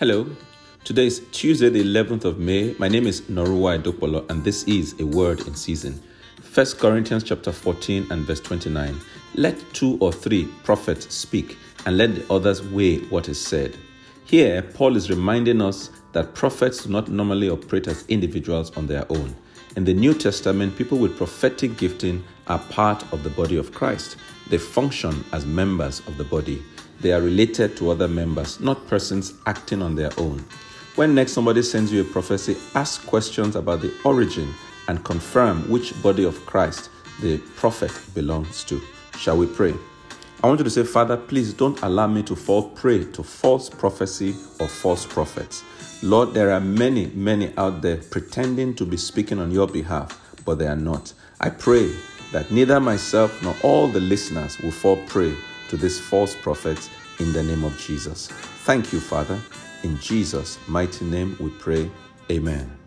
Hello, today is Tuesday the 11th of May. My name is Noruwa Dopolo and this is A Word in Season. 1 Corinthians chapter 14 and verse 29. Let two or three prophets speak and let the others weigh what is said. Here, Paul is reminding us that prophets do not normally operate as individuals on their own. In the New Testament, people with prophetic gifting are part of the body of Christ. They function as members of the body. They are related to other members, not persons acting on their own. When next somebody sends you a prophecy, ask questions about the origin and confirm which body of Christ the prophet belongs to. Shall we pray? I want you to say, Father, please don't allow me to fall prey to false prophecy or false prophets. Lord, there are many, many out there pretending to be speaking on your behalf, but they are not. I pray that neither myself nor all the listeners will fall prey to these false prophets in the name of Jesus. Thank you, Father. In Jesus' mighty name we pray. Amen.